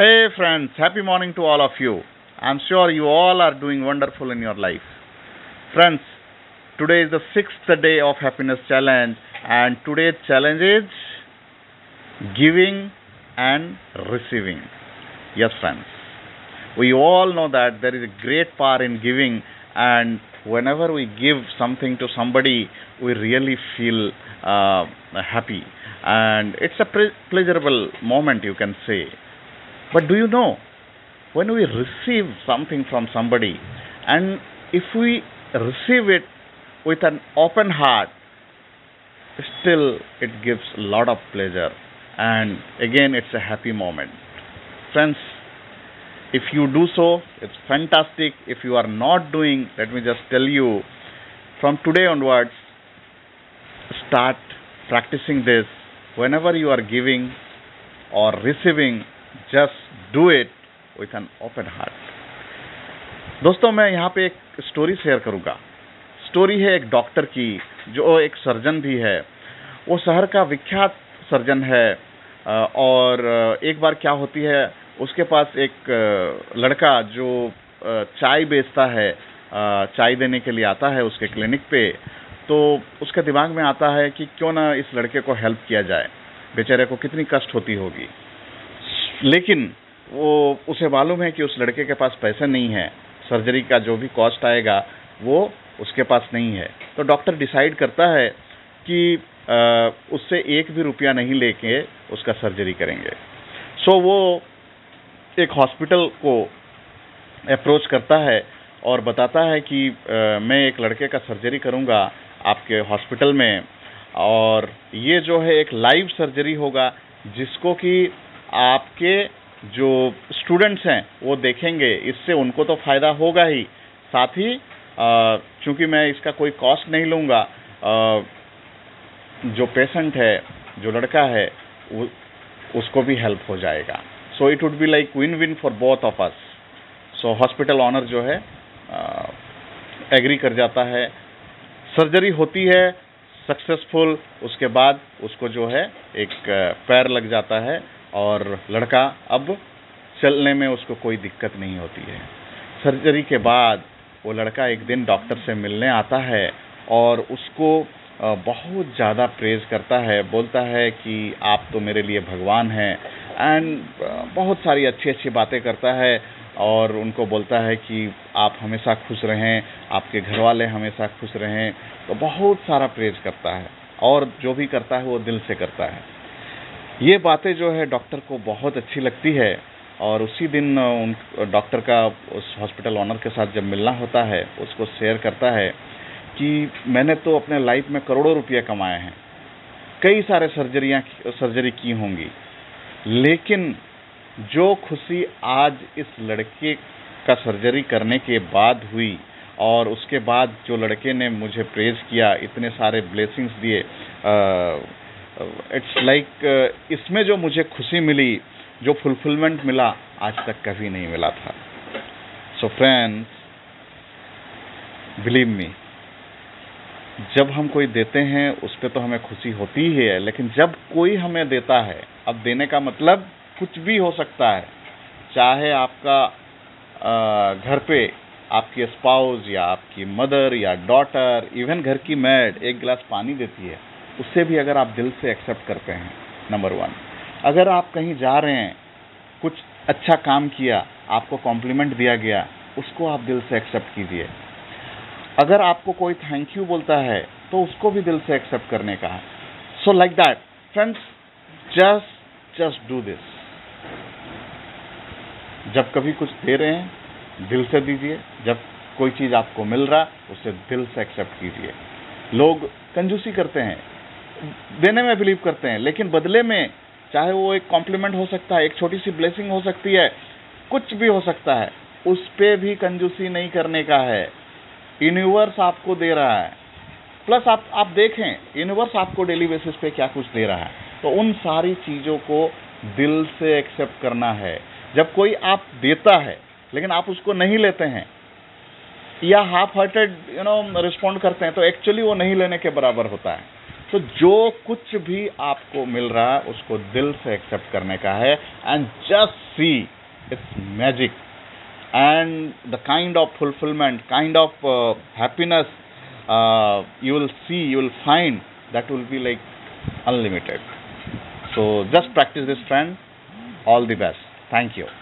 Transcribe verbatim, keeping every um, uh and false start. Hey friends, happy morning to all of you. I'm sure you all are doing wonderful in your life. Friends, today is the sixth day of happiness challenge, and today's challenge is giving and receiving. Yes friends, we all know that there is a great power in giving, and whenever we give something to somebody, we really feel uh, happy, and it's a pre- pleasurable moment, you can say. But do you know, when we receive something from somebody, and if we receive it with an open heart, still it gives a lot of pleasure, and again it's a happy moment. Friends, if you do so, it's fantastic. If you are not doing, let me just tell you, from today onwards, start practicing this. Whenever you are giving or receiving, just do it with an open heart. दोस्तों, मैं यहाँ पे एक story share करूँगा. Story है एक doctor की, जो एक सर्जन भी है. वो शहर का विख्यात सर्जन है, और एक बार क्या होती है, उसके पास एक लड़का जो चाय बेचता है, चाय देने के लिए आता है उसके क्लिनिक पे. तो उसके दिमाग में आता है कि क्यों ना इस लड़के को हेल्प किया जाए, बेचारे को कितनी कष्ट होती होगी. लेकिन वो उसे मालूम है कि उस लड़के के पास पैसे नहीं है, सर्जरी का जो भी कॉस्ट आएगा वो उसके पास नहीं है. तो डॉक्टर डिसाइड करता है कि आ, उससे एक भी रुपया नहीं लेके उसका सर्जरी करेंगे. सो so, वो एक हॉस्पिटल को अप्रोच करता है और बताता है कि आ, मैं एक लड़के का सर्जरी करूँगा आपके हॉस्पिटल में, और ये जो है एक लाइव सर्जरी होगा, जिसको कि आपके जो स्टूडेंट्स हैं वो देखेंगे. इससे उनको तो फ़ायदा होगा ही, साथ ही चूँकि मैं इसका कोई कॉस्ट नहीं लूँगा, जो पेशेंट है, जो लड़का है, उ, उसको भी हेल्प हो जाएगा. So it would be like win win for both of us. So hospital owner जो है एग्री कर जाता है. सर्जरी होती है सक्सेसफुल. उसके बाद उसको जो है एक पैर लग जाता है, और लड़का अब चलने में उसको कोई दिक्कत नहीं होती है. सर्जरी के बाद वो लड़का एक दिन डॉक्टर से मिलने आता है और उसको बहुत ज़्यादा प्रेज करता है. बोलता है कि आप तो मेरे लिए भगवान हैं, एंड बहुत सारी अच्छी अच्छी बातें करता है. और उनको बोलता है कि आप हमेशा खुश रहें, आपके घर वाले हमेशा खुश रहें. तो बहुत सारा प्रेज करता है, और जो भी करता है वो दिल से करता है. ये बातें जो है डॉक्टर को बहुत अच्छी लगती है, और उसी दिन उन डॉक्टर का उस हॉस्पिटल ऑनर के साथ जब मिलना होता है, उसको शेयर करता है कि मैंने तो अपने लाइफ में करोड़ों रुपये कमाए हैं, कई सारे सर्जरियाँ सर्जरी की होंगी, लेकिन जो खुशी आज इस लड़के का सर्जरी करने के बाद हुई, और उसके बाद जो लड़के ने मुझे प्रेज किया, इतने सारे ब्लेसिंग्स दिए, इट्स लाइक like, इसमें जो मुझे खुशी मिली, जो फुलफिलमेंट मिला, आज तक कभी नहीं मिला था. सो फ्रेंड्स, बिलीव मी, जब हम कोई देते हैं उस पर तो हमें खुशी होती ही है, लेकिन जब कोई हमें देता है, अब देने का मतलब कुछ भी हो सकता है, चाहे आपका आ, घर पे आपकी स्पाउस या आपकी मदर या डॉटर, इवन घर की मैड एक गिलास पानी देती है, उससे भी अगर आप दिल से एक्सेप्ट करते हैं. नंबर वन, अगर आप कहीं जा रहे हैं, कुछ अच्छा काम किया, आपको कॉम्प्लीमेंट दिया गया, उसको आप दिल से एक्सेप्ट कीजिए. अगर आपको कोई थैंक यू बोलता है, तो उसको भी दिल से एक्सेप्ट करने का है. So like that friends, just just do this. जब कभी कुछ दे रहे हैं, दिल से दीजिए. जब कोई चीज़ आपको मिल रहा, उसे दिल से एक्सेप्ट कीजिए. लोग कंजूसी करते हैं, देने में बिलीव करते हैं, लेकिन बदले में, चाहे वो एक कॉम्प्लीमेंट हो सकता है, एक छोटी सी ब्लेसिंग हो सकती है, कुछ भी हो सकता है, उस पे भी कंजूसी नहीं करने का है. यूनिवर्स आपको दे रहा है, प्लस आप आप देखें यूनिवर्स आपको डेली बेसिस पे क्या कुछ दे रहा है, तो उन सारी चीज़ों को दिल से एक्सेप्ट करना है. जब कोई आप देता है लेकिन आप उसको नहीं लेते हैं, या half hearted you know respond करते हैं, तो एक्चुअली वो नहीं लेने के बराबर होता है. तो जो कुछ भी आपको मिल रहा है उसको दिल से एक्सेप्ट करने का है and just see it's magic and the kind of fulfillment, kind of uh, happiness uh, you will see, you will find that will be like unlimited. So just practice this, friend. All the best. Thank you.